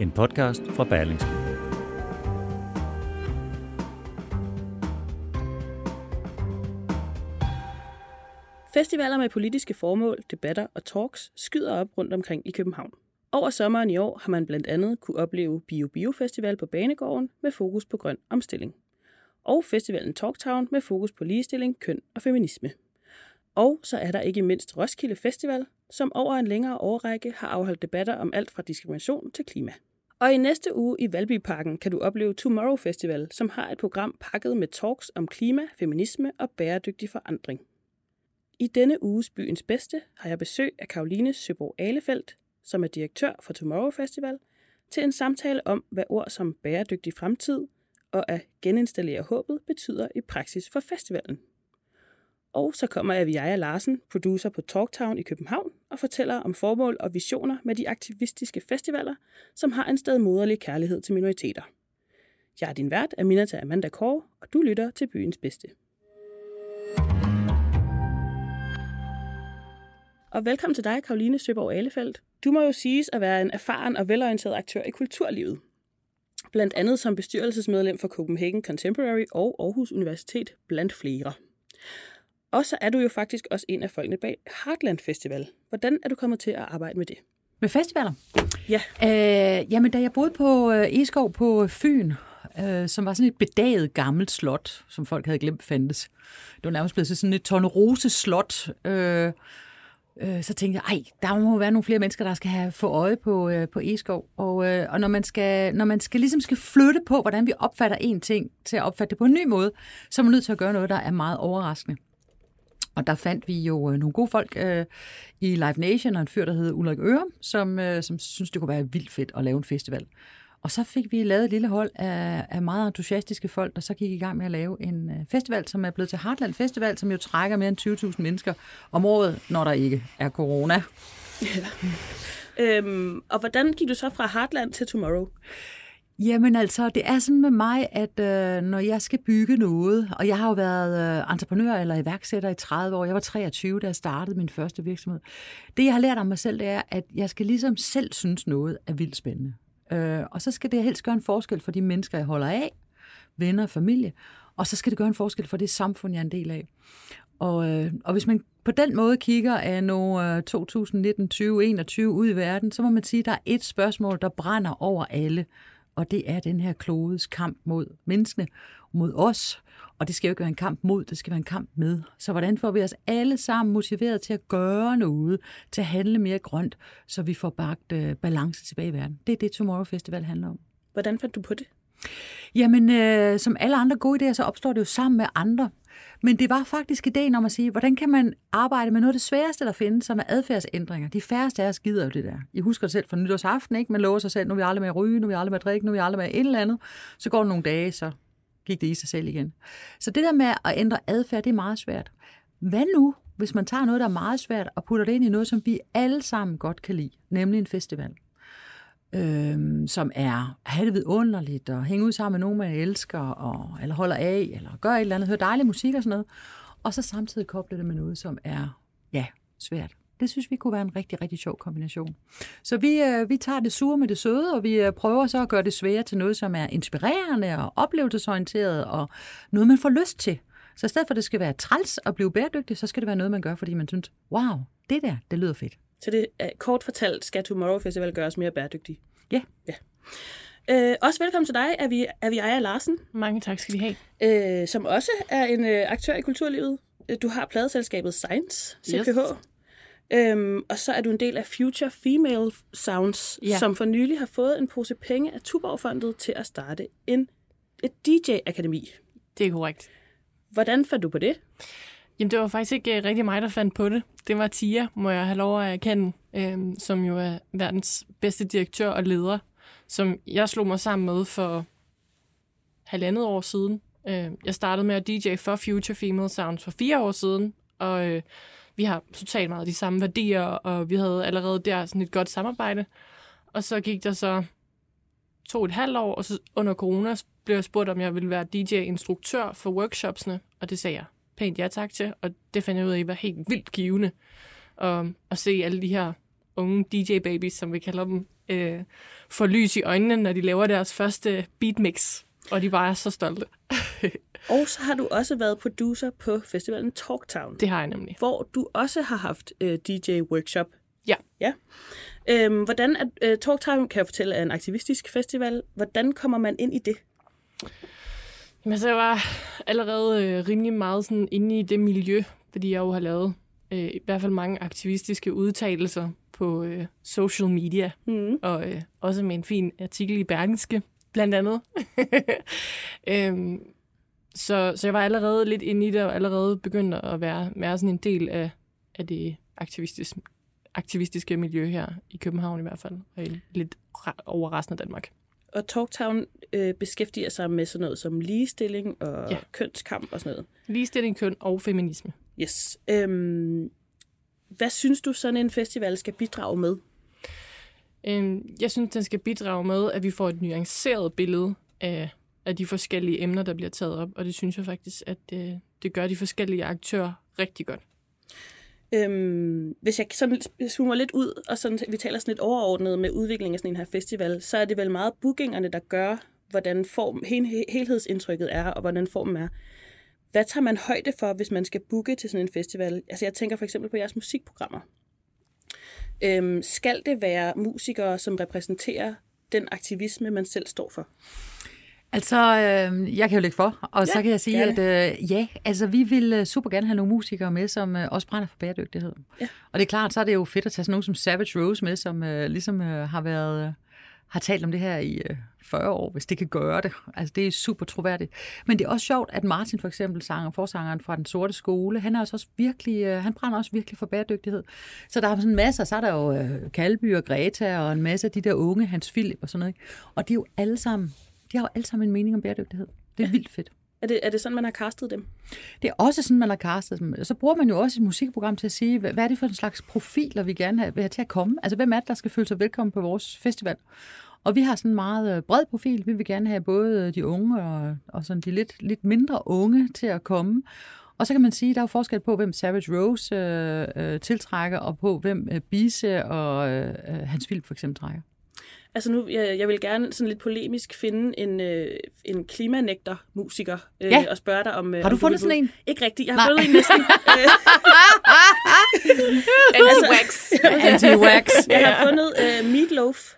en podcast fra Berlingske. Festivaler med politiske formål, debatter og talks skyder op rundt omkring i København. Over sommeren i år har man blandt andet kunne opleve BioBiofestival på Banegården med fokus på grøn omstilling. Og festivalen TalkTown med fokus på ligestilling, køn og feminisme. Og så er der ikke mindst Roskilde Festival, som over en længere årrække har afholdt debatter om alt fra diskrimination til klima. Og i næste uge i Valbyparken kan du opleve Tomorrow Festival, som har et program pakket med talks om klima, feminisme og bæredygtig forandring. I denne uges Byens Bedste har jeg besøg af Karoline Søborg-Alefeldt, som er direktør for Tomorrow Festival, til en samtale om, hvad ord som bæredygtig fremtid og at geninstallere håbet betyder i praksis for festivalen. Og så kommer Jaja Larsen, producer på TalkTown i København, og fortæller om formål og visioner med de aktivistiske festivaler, som har en stedmoderlig kærlighed til minoriteter. Jeg er din vært, Aminata Amanda Corré, og du lytter til Byens Bedste. Og velkommen til dig, Karoline Søborg-Alefeldt. Du må jo siges at være en erfaren og velorienteret aktør i kulturlivet. Blandt andet som bestyrelsesmedlem for Copenhagen Contemporary og Aarhus Universitet blandt flere. Og så er du jo faktisk også en af folkene bag Heartland Festival. Hvordan er du kommet til at arbejde med det? Med festivaler? Ja. Jamen, da jeg boede på Eskov på Fyn, som var sådan et bedaget gammelt slot, som folk havde glemt fandtes. Det var nærmest blevet sådan et tornerose-slot. Så tænkte jeg, der må være nogle flere mennesker, der skal have få øje på Eskov. Og når man skal flytte på, hvordan vi opfatter en ting til at opfatte det på en ny måde, så er man nødt til at gøre noget, der er meget overraskende. Og der fandt vi jo nogle gode folk i Live Nation og en fyr, der hed Ulrik Ørem, som syntes, det kunne være vildt fedt at lave en festival. Og så fik vi lavet et lille hold af meget entusiastiske folk, der så gik i gang med at lave en festival, som er blevet til Heartland Festival, som jo trækker mere end 20.000 mennesker om året, når der ikke er corona. Ja. Og hvordan gik du så fra Heartland til Tomorrow? Jamen altså, det er sådan med mig, at når jeg skal bygge noget, og jeg har jo været entreprenør eller iværksætter i 30 år, jeg var 23, da jeg startede min første virksomhed. Det, jeg har lært om mig selv, det er, at jeg skal ligesom selv synes noget er vildt spændende. Og så skal det helst gøre en forskel for de mennesker, jeg holder af, venner, familie, og så skal det gøre en forskel for det samfund, jeg er en del af. Og hvis man på den måde kigger af 2019, 2021 ud i verden, så må man sige, at der er et spørgsmål, der brænder over alle, og det er den her klodes kamp mod menneskene, mod os. Og det skal jo ikke være en kamp mod, det skal være en kamp med. Så hvordan får vi os alle sammen motiveret til at gøre noget, til at handle mere grønt, så vi får bagt balance tilbage i verden? Det er det, Tomorrow Festival handler om. Hvordan fandt du på det? Jamen, som alle andre gode idéer, så opstår det jo sammen med andre. Men det var faktisk ideen om at sige, hvordan kan man arbejde med noget af det sværeste, der findes, som er adfærdsændringer. De færreste af os gider jo det der. I husker det selv fra nytårsaften, ikke? Man lover sig selv, nu er vi aldrig med at ryge, nu er vi aldrig med at drikke, nu er vi aldrig med et eller andet. Så går det nogle dage, så gik det i sig selv igen. Så det der med at ændre adfærd, det er meget svært. Hvad nu, hvis man tager noget, der er meget svært, og putter det ind i noget, som vi alle sammen godt kan lide, nemlig en festival? Som er at have det vidunderligt og hænge ud sammen med nogen, man elsker eller holder af, eller gør et eller andet, høre dejlig musik og sådan noget, og så samtidig koble det med noget, som er svært. Det synes vi kunne være en rigtig, rigtig sjov kombination. Så vi tager det sure med det søde, og vi prøver så at gøre det svære til noget, som er inspirerende og oplevelsesorienteret og noget, man får lyst til. Så i stedet for, at det skal være træls og blive bæredygtig, så skal det være noget, man gør, fordi man synes, wow, det der, det lyder fedt. Så det er kort fortalt, skal Tomorrow Festival gøres mere bæredygtig? Ja. Også velkommen til dig, Jaja Larsen. Mange tak skal I have. Som også er en aktør i kulturlivet. Du har pladeselskabet Science CPH. Yes. Og så er du en del af Future Female Sounds, som for nylig har fået en pose penge af Tuborgfonden til at starte et DJ-akademi. Det er korrekt. Hvordan fandt du på det? Jamen, det var faktisk ikke rigtig mig, der fandt på det. Det var Tia, må jeg have lov at erkende, som jo er verdens bedste direktør og leder. som jeg slog mig sammen med for 1,5 år siden. Jeg startede med at DJ for Future Female Sounds for 4 år siden, og vi har totalt meget de samme værdier, og vi havde allerede der sådan et godt samarbejde. Og så gik der så 2,5 år, og så under corona blev jeg spurgt, om jeg ville være DJ-instruktør for workshopsene, og det sagde jeg pænt ja tak til, og det fandt jeg ud af, at det var helt vildt givende at se alle de her unge DJ-babies, som vi kalder dem, få lys i øjnene, når de laver deres første beatmix, og de bare er så stolte. Og så har du også været producer på festivalen TalkTown. Det har jeg nemlig. Hvor du også har haft DJ-workshop. Ja. Hvordan er TalkTown, kan jeg fortælle, er en aktivistisk festival. Hvordan kommer man ind i det? Jamen, så jeg var allerede rimelig meget sådan inde i det miljø, fordi jeg jo har lavet i hvert fald mange aktivistiske udtalelser på social media, og også med en fin artikel i Berlingske, blandt andet. Så jeg var allerede lidt inde i det, og allerede begyndte at være sådan en del af det aktivistiske miljø her i København i hvert fald, og lidt over resten af Danmark. Og TalkTown beskæftiger sig med sådan noget som ligestilling og kønskamp og sådan noget. Ligestilling, køn og feminisme. Yes. Hvad synes du, sådan en festival skal bidrage med? Jeg synes, den skal bidrage med, at vi får et nuanceret billede af de forskellige emner, der bliver taget op. Og det synes jeg faktisk, at det gør de forskellige aktører rigtig godt. Hvis jeg sådan zoomer lidt ud, og sådan, vi taler sådan lidt overordnet med udviklingen af sådan en her festival, så er det vel meget bookingerne, der gør, hvordan form, helhedsindtrykket er, og hvordan formen er. Hvad tager man højde for, hvis man skal booke til sådan en festival? Altså jeg tænker for eksempel på jeres musikprogrammer. Skal det være musikere, som repræsenterer den aktivisme, man selv står for? Altså, jeg kan jo lægge for, og så kan jeg sige, at vi vil super gerne have nogle musikere med, som også brænder for bæredygtighed. Ja. Og det er klart, så er det jo fedt at tage sådan nogen som Savage Rose med, som har talt om det her i 40 år, hvis det kan gøre det. Altså, det er super troværdigt. Men det er også sjovt, at Martin for eksempel, forsangeren fra Den Sorte Skole, han er også virkelig, han brænder også virkelig for bæredygtighed. Så der er sådan masser, så er der jo Kalby og Greta og en masse af de der unge, Hans Philip og sådan noget. Og det er jo alle sammen, de har jo alle sammen en mening om bæredygtighed. Det er vildt fedt. Er det sådan, man har castet dem? Det er også sådan, man har castet dem. Så bruger man jo også et musikprogram til at sige, hvad er det for en slags profiler, vi gerne vil have til at komme? Altså, hvem er det, der skal føle sig velkommen på vores festival? Og vi har sådan en meget bred profil. Vi vil gerne have både de unge og sådan de lidt mindre unge til at komme. Og så kan man sige, at der er jo forskel på, hvem Savage Rose tiltrækker, og på, hvem Bisse og Hans Philip for eksempel trækker. Altså nu, jeg vil gerne sådan lidt polemisk finde en klimanægter-musiker og spørge dig om... Har du fundet sådan en? Ikke rigtigt, jeg har fundet en næsten. Anti-wax. Anti-wax. Jeg har fundet Meatloaf,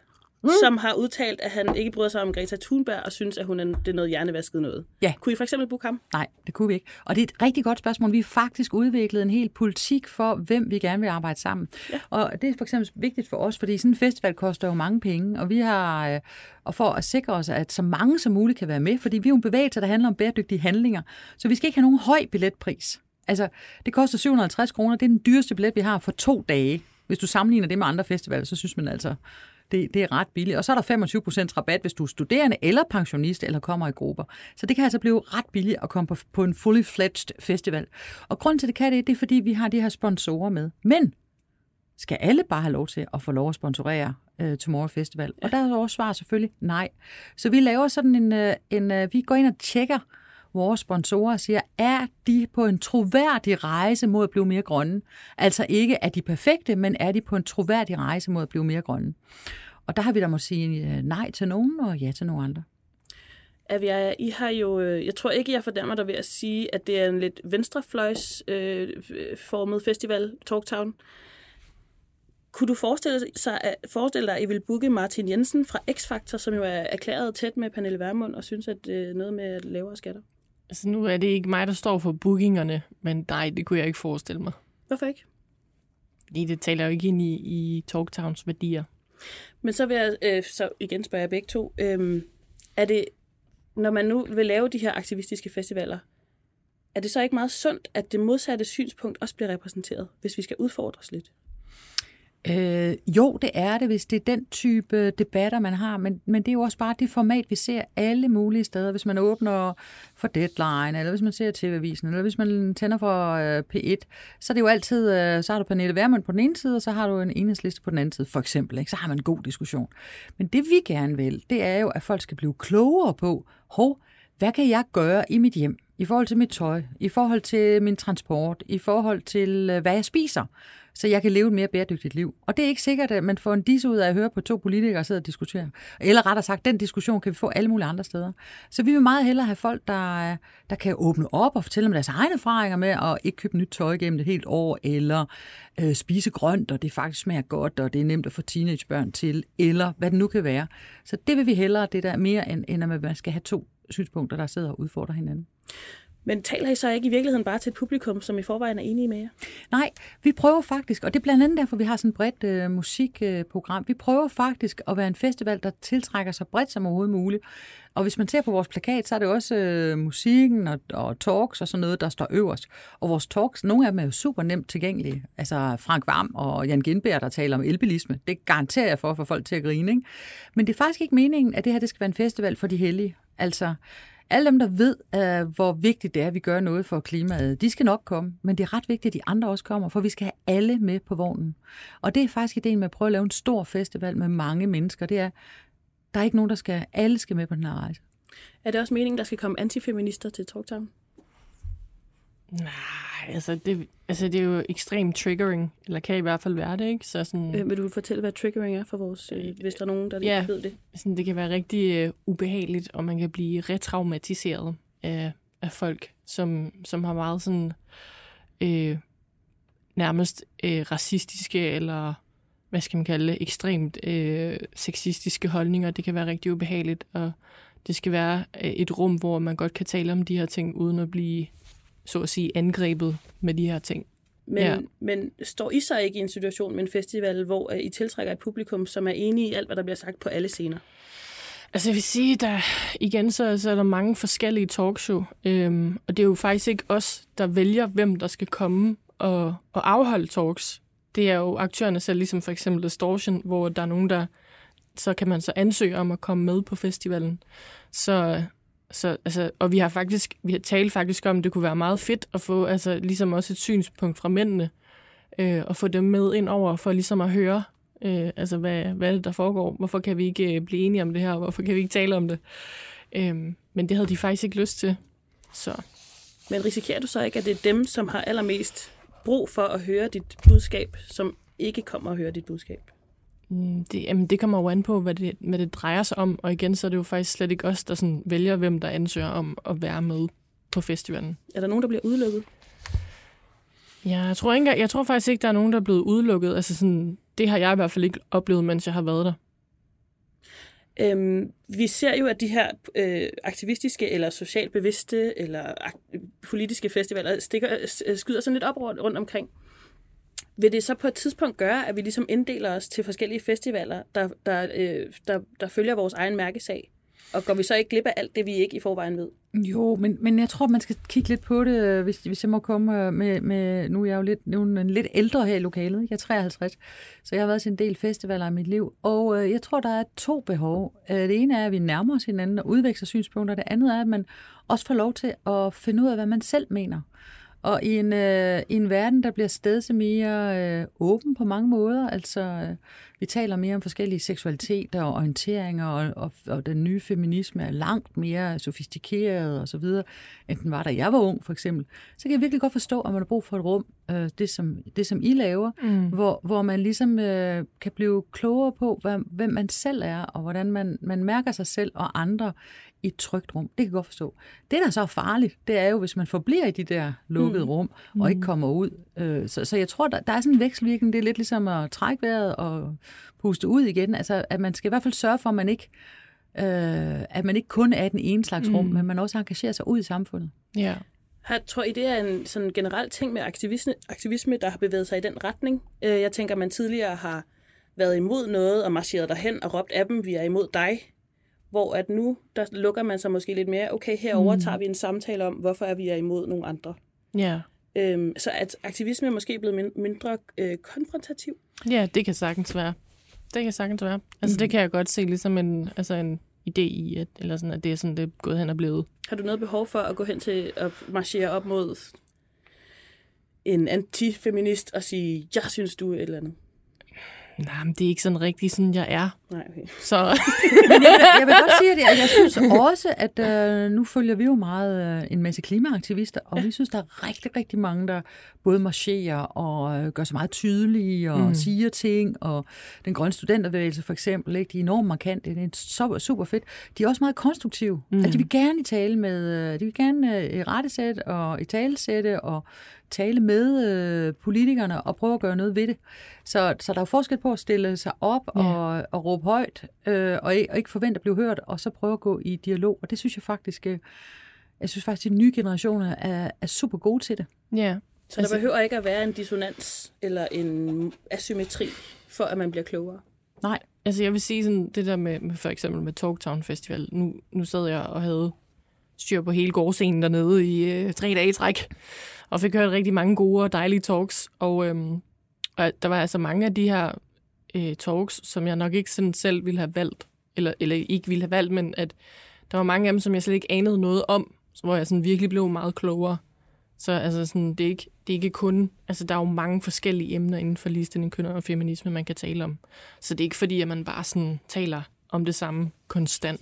som har udtalt, at han ikke bryder sig om Greta Thunberg, og synes, at hun det er noget hjernevasket noget. Ja. Kunne I for eksempel booke ham? Nej, det kunne vi ikke. Og det er et rigtig godt spørgsmål. Vi har faktisk udviklet en hel politik for, hvem vi gerne vil arbejde sammen. Ja. Og det er for eksempel vigtigt for os, fordi sådan en festival koster jo mange penge, og vi har... og for at sikre os, at så mange som muligt kan være med, fordi vi er jo en bevægelse, der handler om bæredygtige handlinger. Så vi skal ikke have nogen høj billetpris. Altså, det koster 750 kroner. Det er den dyreste billet, vi har for 2 dage. Hvis du sammenligner det med andre festivaler, så synes man altså... Det er ret billigt. Og så er der 25% rabat, hvis du er studerende eller pensionist eller kommer i grupper. Så det kan altså blive ret billigt at komme på en fully fledged festival. Og grunden til, at det kan det er, fordi vi har de her sponsorer med. Men skal alle bare have lov til at få lov at sponsorere Tomorrow Festival? Og der er vores svar selvfølgelig nej. Så vi laver sådan en vi går ind og tjekker vores sponsorer og siger, er de på en troværdig rejse mod at blive mere grønne? Altså ikke, er de perfekte, men er de på en troværdig rejse mod at blive mere grønne? Og der har vi da måttet sige nej til nogen og ja til nogen andre. I har jo, jeg tror ikke, jeg fordærmer dig ved at sige, at det er en lidt venstrefløjsformet festival, TalkTown. Kunne du forestille dig, at I ville booke Martin Jensen fra X-Factor, som jo er erklæret tæt med Pernille Vermund og synes, at det er noget med lavere skatter? Altså nu er det ikke mig, der står for bookingerne, men nej, det kunne jeg ikke forestille mig. Hvorfor ikke? Det taler jo ikke ind i TalkTowns værdier. Men så vil jeg så igen spørge jer begge to. Er det, når man nu vil lave de her aktivistiske festivaler, er det så ikke meget sundt, at det modsatte synspunkt også bliver repræsenteret, hvis vi skal udfordres lidt? Jo, det er det, hvis det er den type debatter, man har, men det er jo også bare det format, vi ser alle mulige steder. Hvis man åbner for Deadline, eller hvis man ser TV-avisen, eller hvis man tænder for P1, så er det jo altid, så har du Pernille Vermund på den ene side, og så har du en Enhedsliste på den anden side, for eksempel. Ikke? Så har man en god diskussion. Men det vi gerne vil, det er jo, at folk skal blive klogere på, hvad kan jeg gøre i mit hjem? I forhold til mit tøj, i forhold til min transport, i forhold til, hvad jeg spiser, så jeg kan leve et mere bæredygtigt liv. Og det er ikke sikkert, at man får en disse ud af at høre på to politikere sidde og diskutere. Eller rettere sagt, den diskussion kan vi få alle mulige andre steder. Så vi vil meget hellere have folk, der kan åbne op og fortælle om deres egne erfaringer med at ikke købe nyt tøj gennem det helt år, eller spise grønt, og det faktisk smager godt, og det er nemt at få teenagebørn til, eller hvad det nu kan være. Så det vil vi hellere, det der mere end at man skal have to synspunkter, der sidder og udfordrer hinanden. Men taler I så ikke i virkeligheden bare til et publikum, som i forvejen er enige med jer? Nej, vi prøver faktisk, og det er blandt andet derfor, vi har sådan et bredt musikprogram. Vi prøver faktisk at være en festival, der tiltrækker sig bredt som overhovedet muligt. Og hvis man ser på vores plakat, så er det også musikken og talks og sådan noget, der står øverst. Og vores talks, nogle af dem er jo super nemt tilgængelige. Altså Frank Warm og Jan Gindberg, der taler om elbilisme. Det garanterer jeg for at få folk til at grine, ikke? Men det er faktisk ikke meningen, at det her det skal være en festival for de hellige. Altså, alle dem, der ved, hvor vigtigt det er, at vi gør noget for klimaet, de skal nok komme, men det er ret vigtigt, at de andre også kommer, for vi skal have alle med på vognen. Og det er faktisk ideen med at prøve at lave en stor festival med mange mennesker. Det er, der er ikke nogen, alle skal med på den her rejse. Er det også meningen, der skal komme antifeminister til TalkTown? Nej, altså det er jo ekstremt triggering, eller kan i hvert fald være det, ikke? Så sådan, vil du fortælle, hvad triggering er for vores, hvis der er nogen, der ikke ved det? Sådan, det kan være rigtig ubehageligt, og man kan blive retraumatiseret af folk, som har meget sådan nærmest racistiske, eller hvad skal man kalde det, ekstremt sexistiske holdninger. Det kan være rigtig ubehageligt, og det skal være et rum, hvor man godt kan tale om de her ting, uden at blive så at sige, angrebet med de her ting. Men står I så ikke i en situation med en festival, hvor I tiltrækker et publikum, som er enige i alt, hvad der bliver sagt på alle scener? Altså jeg vil sige, der igen så er der mange forskellige talkshow, og det er jo faktisk ikke os, der vælger, hvem der skal komme og afholde talks. Det er jo aktørerne selv, ligesom for eksempel Distortion, hvor der er nogen, der så kan man så ansøge om at komme med på festivalen. Så altså, og vi har talt om, at det kunne være meget fedt at få altså ligesom også et synspunkt fra mændene og få dem med ind over for ligesom at høre altså hvad det der foregår, hvorfor kan vi ikke blive enige om det her, hvorfor kan vi ikke tale om det, men det havde de faktisk ikke lyst til. Så men risikerer du så ikke, at det er dem, som har allermest brug for at høre dit budskab, som ikke kommer og hører dit budskab? Det kommer jo an på, hvad det drejer sig om, og igen så er det jo faktisk slet ikke os, der sådan vælger, hvem der ansøger om at være med på festivalen. Er der nogen, der bliver udelukket? Ja, jeg tror faktisk ikke, der er nogen, der er blevet udelukket. Altså sådan, det har jeg i hvert fald ikke oplevet, mens jeg har været der. Vi ser jo, at de her aktivistiske eller socialt bevidste eller politiske festivaler skyder sådan lidt op rundt omkring. Vil det så på et tidspunkt gøre, at vi ligesom inddeler os til forskellige festivaler, der følger vores egen mærkesag? Og går vi så ikke glip af alt det, vi ikke i forvejen ved? Jo, men jeg tror, man skal kigge lidt på det, hvis jeg må komme med nu er jeg jo lidt ældre her i lokalet. Jeg er 53, så jeg har været til en del festivaler i mit liv. Og jeg tror, der er to behov. Det ene er, at vi nærmer os hinanden og udveksler synspunkter. Det andet er, at man også får lov til at finde ud af, hvad man selv mener. Og i en verden, der bliver stadig mere åben på mange måder, altså vi taler mere om forskellige seksualiteter og orienteringer, og den nye feminisme er langt mere sofistikeret og så videre, end den var, da jeg var ung for eksempel, så kan jeg virkelig godt forstå, at man har brug for et rum, det som I laver, hvor man ligesom kan blive klogere på, hvem man selv er, og hvordan man mærker sig selv og andre i et trygt rum. Det kan jeg godt forstå. Det, der så er farligt, det er jo, hvis man forbliver i de der lukkede rum, og ikke kommer ud. Så jeg tror, der er sådan en vekselvirkning. Det er lidt ligesom at trække vejret og puste ud igen. Altså, at man skal i hvert fald sørge for, at man ikke kun er den ene slags rum, men man også engagerer sig ud i samfundet. Ja. Tror I, det er en sådan generel ting med aktivisme, der har bevæget sig i den retning? Jeg tænker, man tidligere har været imod noget og marcheret derhen og råbt af dem, vi er imod dig. Hvor at nu, der lukker man sig måske lidt mere, okay, herover tager vi en samtale om, hvorfor er vi imod nogle andre. Yeah. Så at aktivisme er måske blevet mindre konfrontativ. Ja, det kan sagtens være. Altså det kan jeg godt se ligesom en idé i, eller sådan, at det er sådan, det er gået hen og blevet. Har du noget behov for at gå hen til at marchere op mod en antifeminist og sige, jeg synes du et eller andet? Nej, men det er ikke sådan rigtig sådan, jeg er. Nej, okay. Så. Men jeg vil godt sige, at jeg synes også, at nu følger vi jo meget en masse klimaaktivister, og vi synes, der er rigtig, rigtig mange, der både marcherer og gør sig meget tydelige og siger ting, og den grønne studenterbevægelse for eksempel, ikke? De er enormt markante, det er super fedt. De er også meget konstruktive, at de vil gerne irettesætte og italesætte og tale med politikerne og prøve at gøre noget ved det. Så der er forskel på at stille sig op og råbe højt, og ikke forvente at blive hørt, og så prøve at gå i dialog. Og det synes jeg faktisk, de nye generationer er super gode til det. Ja. Så der behøver ikke at være en dissonans eller en asymmetri, for at man bliver klogere? Nej. Altså jeg vil sige sådan, det der med for eksempel med TalkTown Festival, nu sad jeg og havde styr på hele gårdscenen dernede i 3 dage i træk, og fik hørt rigtig mange gode og dejlige talks, og der var altså mange af de her talks, som jeg nok ikke sådan selv ville have valgt, eller ikke ville have valgt, men at der var mange af dem, som jeg slet ikke anede noget om, hvor jeg sådan virkelig blev meget klogere. Så altså sådan, det er ikke kun, altså der er jo mange forskellige emner inden for ligestilling, køn og feminisme, man kan tale om. Så det er ikke fordi, at man bare sådan taler om det samme konstant.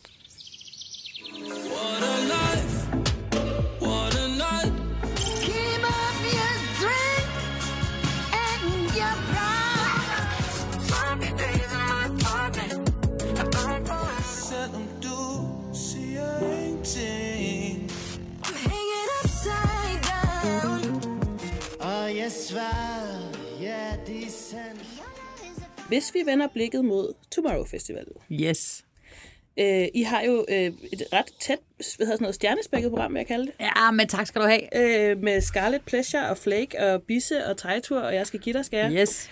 Hvis vi vender blikket mod Tomorrow Festival. Yes. I har jo et ret tæt stjernespækket program, vil jeg kalde det. Ja, men tak skal du have. Med Scarlet Pleasure og Flake og Bisse og Tejtur og Jeg skal give dig, skal jeg. Yes.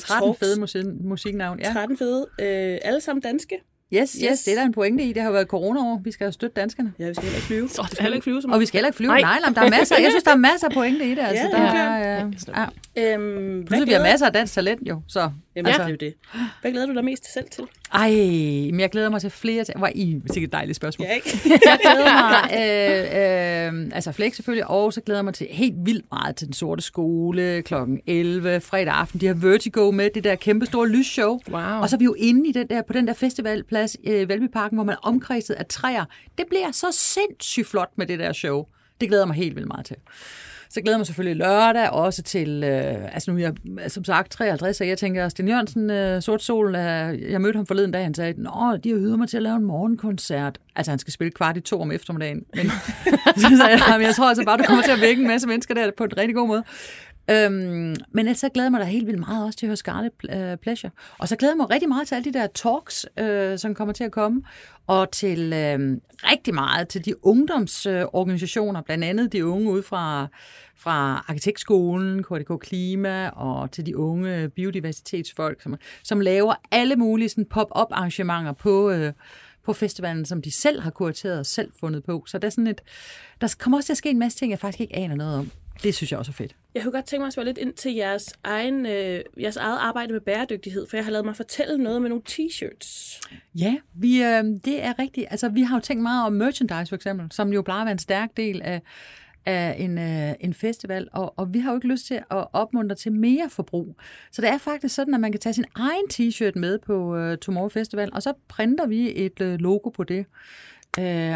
13 fede musiknavn. Ja. 13 fede. Alle sammen danske. Yes, det er der en pointe i. Det har været coronaår. Vi skal jo støtte danskerne. Ja, vi skal heller ikke flyve. Og vi skal heller ikke flyve. Nej, der er masser. Jeg synes, der er masser af pointe i det. Altså, ja, vi har masser af dansk talent, jo. Så, jamen, altså. Det er jo det. Hvad glæder du dig mest selv til? Ej, men jeg glæder mig til flere. Hvor I sikkert et dejligt spørgsmål. Ja, ikke? Jeg glæder mig, altså Flex selvfølgelig, og så glæder jeg mig til helt vildt meget til Den Sorte Skole, kl. 11, fredag aften. De har Vertigo med, det der kæmpe store lysshow. Wow. Og så er vi jo inde i på den der festivalplads i Valbyparken, hvor man er omkredset af træer. Det bliver så sindssygt flot med det der show. Det glæder jeg mig helt vildt meget til. Så glæder jeg mig selvfølgelig lørdag også til, nu er jeg som sagt 53, så jeg tænker, Sten Jørgensen, Sort Sol, jeg mødte ham forleden dag, han sagde, de har hyret mig til at lave en morgenkoncert. Altså han skal spille 2:15 om eftermiddagen. Men jeg tror altså bare, du kommer til at vække en masse mennesker der på en rigtig god måde. Men altså glæder jeg mig da helt vildt meget også til at høre Scarlet Pleasure. Og så glæder jeg mig rigtig meget til alle de der talks, som kommer til at komme, og til rigtig meget til de ungdomsorganisationer, blandt andet de unge ude fra Arkitektskolen, KDK Klima, og til de unge biodiversitetsfolk, som laver alle mulige sådan pop-up arrangementer på festivalen, som de selv har kurateret og selv fundet på. Så der er sådan der kommer også til at ske en masse ting, jeg faktisk ikke aner noget om. Det synes jeg også er fedt. Jeg kunne godt tænke mig at spørge lidt ind til jeres eget arbejde med bæredygtighed, for jeg har lavet mig fortælle noget med nogle t-shirts. Ja, det er rigtigt. Altså, vi har jo tænkt meget om merchandise for eksempel, som jo plejer at være en stærk del af en festival, og vi har jo ikke lyst til at opmuntre til mere forbrug. Så det er faktisk sådan, at man kan tage sin egen t-shirt med på Tomorrow Festival, og så printer vi et logo på det.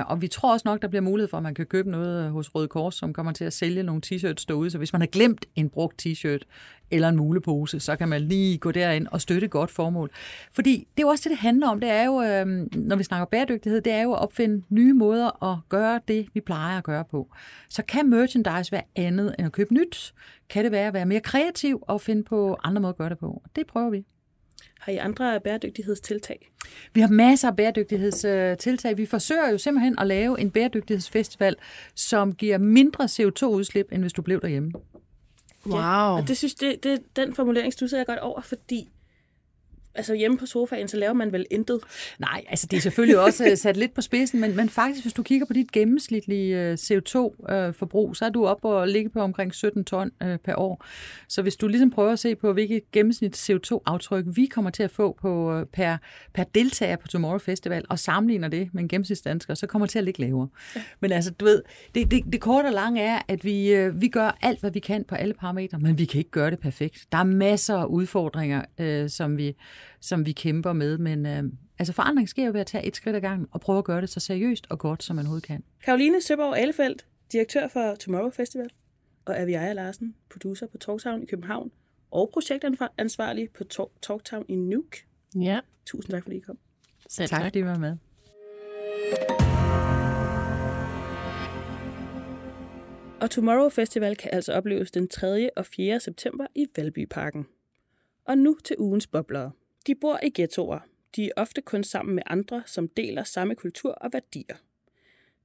Og vi tror også nok, der bliver mulighed for, at man kan købe noget hos Røde Kors, som kommer til at sælge nogle t-shirts derude. Så hvis man har glemt en brugt t-shirt eller en mulepose, så kan man lige gå derind og støtte et godt formål. Fordi det er jo også det handler om. Det er jo, når vi snakker bæredygtighed, det er jo at opfinde nye måder at gøre det, vi plejer at gøre på. Så kan merchandise være andet end at købe nyt? Kan det være at være mere kreativ og finde på andre måder at gøre det på? Det prøver vi. Har I andre bæredygtighedstiltag? Vi har masser af bæredygtighedstiltag. Vi forsøger jo simpelthen at lave en bæredygtighedsfestival, som giver mindre CO2-udslip, end hvis du blev derhjemme. Wow. Ja, og det synes den formulering stusser jeg godt over, fordi altså hjemme på sofaen, så laver man vel intet? Nej, altså det er selvfølgelig også sat lidt på spidsen, men faktisk, hvis du kigger på dit gennemsnitlige CO2-forbrug, så er du oppe og ligge på omkring 17 ton per år. Så hvis du ligesom prøver at se på, hvilket gennemsnit CO2-aftryk vi kommer til at få på, per deltager på Tomorrow Festival, og sammenligner det med en gennemsnitsdansker, så kommer det til at ligge lavere. Ja. Men altså, du ved, det korte og lange er, at vi gør alt, hvad vi kan på alle parametre, men vi kan ikke gøre det perfekt. Der er masser af udfordringer, som vi kæmper med, men altså forandring sker jo ved at tage et skridt ad gangen og prøve at gøre det så seriøst og godt, som man overhovedet kan. Karoline Søborg-Alefeldt, direktør for Tomorrow Festival, og Jaja Larsen, producer på TalkTown i København og projektansvarlig på TalkTown i Nuuk. Ja. Tusind tak, fordi I kom. Selv tak, fordi I var med. Og Tomorrow Festival kan altså opleves den 3. og 4. september i Valbyparken. Og nu til ugens boblere. De bor i ghettoer. De er ofte kun sammen med andre, som deler samme kultur og værdier.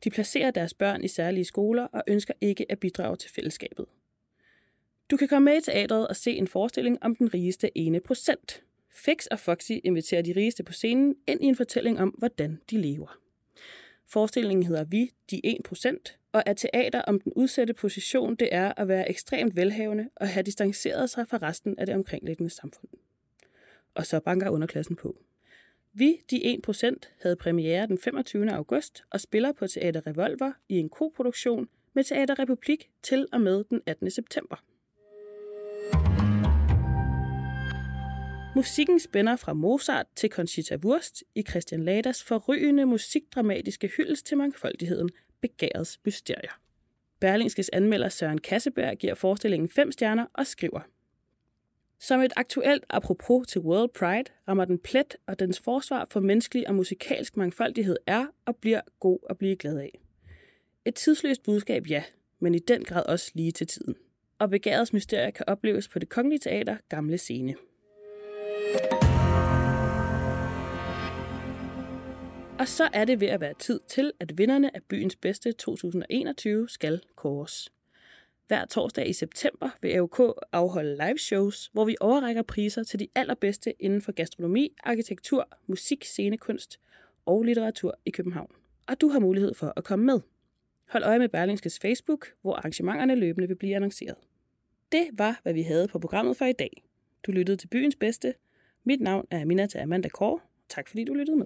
De placerer deres børn i særlige skoler og ønsker ikke at bidrage til fællesskabet. Du kan komme med i teatret og se en forestilling om den rigeste ene procent. Fix og Foxy inviterer de rigeste på scenen ind i en fortælling om, hvordan de lever. Forestillingen hedder Vi, de 1%, og er teater om den udsatte position, det er at være ekstremt velhavende og have distanceret sig fra resten af det omkringliggende samfund. Og så banker underklassen på. Vi, de 1%, havde premiere den 25. august og spiller på Teater Revolver i en koproduktion med Teater Republik til og med den 18. september. Musikken spænder fra Mozart til Conchita Wurst i Christian Ladas forrygende musikdramatiske hyldest til mangfoldigheden, begærets mysterier. Berlingskes anmelder Søren Kasseberg giver forestillingen 5 stjerner og skriver: Som et aktuelt apropos til World Pride rammer den plet, og dens forsvar for menneskelig og musikalsk mangfoldighed er og bliver god at blive glad af. Et tidsløst budskab, ja, men i den grad også lige til tiden. Og begærets mysterier kan opleves på Det Kongelige Teater Gamle Scene. Og så er det ved at være tid til, at vinderne af byens bedste 2021 skal kåres. Hver torsdag i september vil AUK afholde live shows, hvor vi overrækker priser til de allerbedste inden for gastronomi, arkitektur, musik, scenekunst og litteratur i København. Og du har mulighed for at komme med. Hold øje med Berlingskes Facebook, hvor arrangementerne løbende vil blive annonceret. Det var, hvad vi havde på programmet for i dag. Du lyttede til byens bedste. Mit navn er Aminata Amanda Corré. Tak fordi du lyttede med.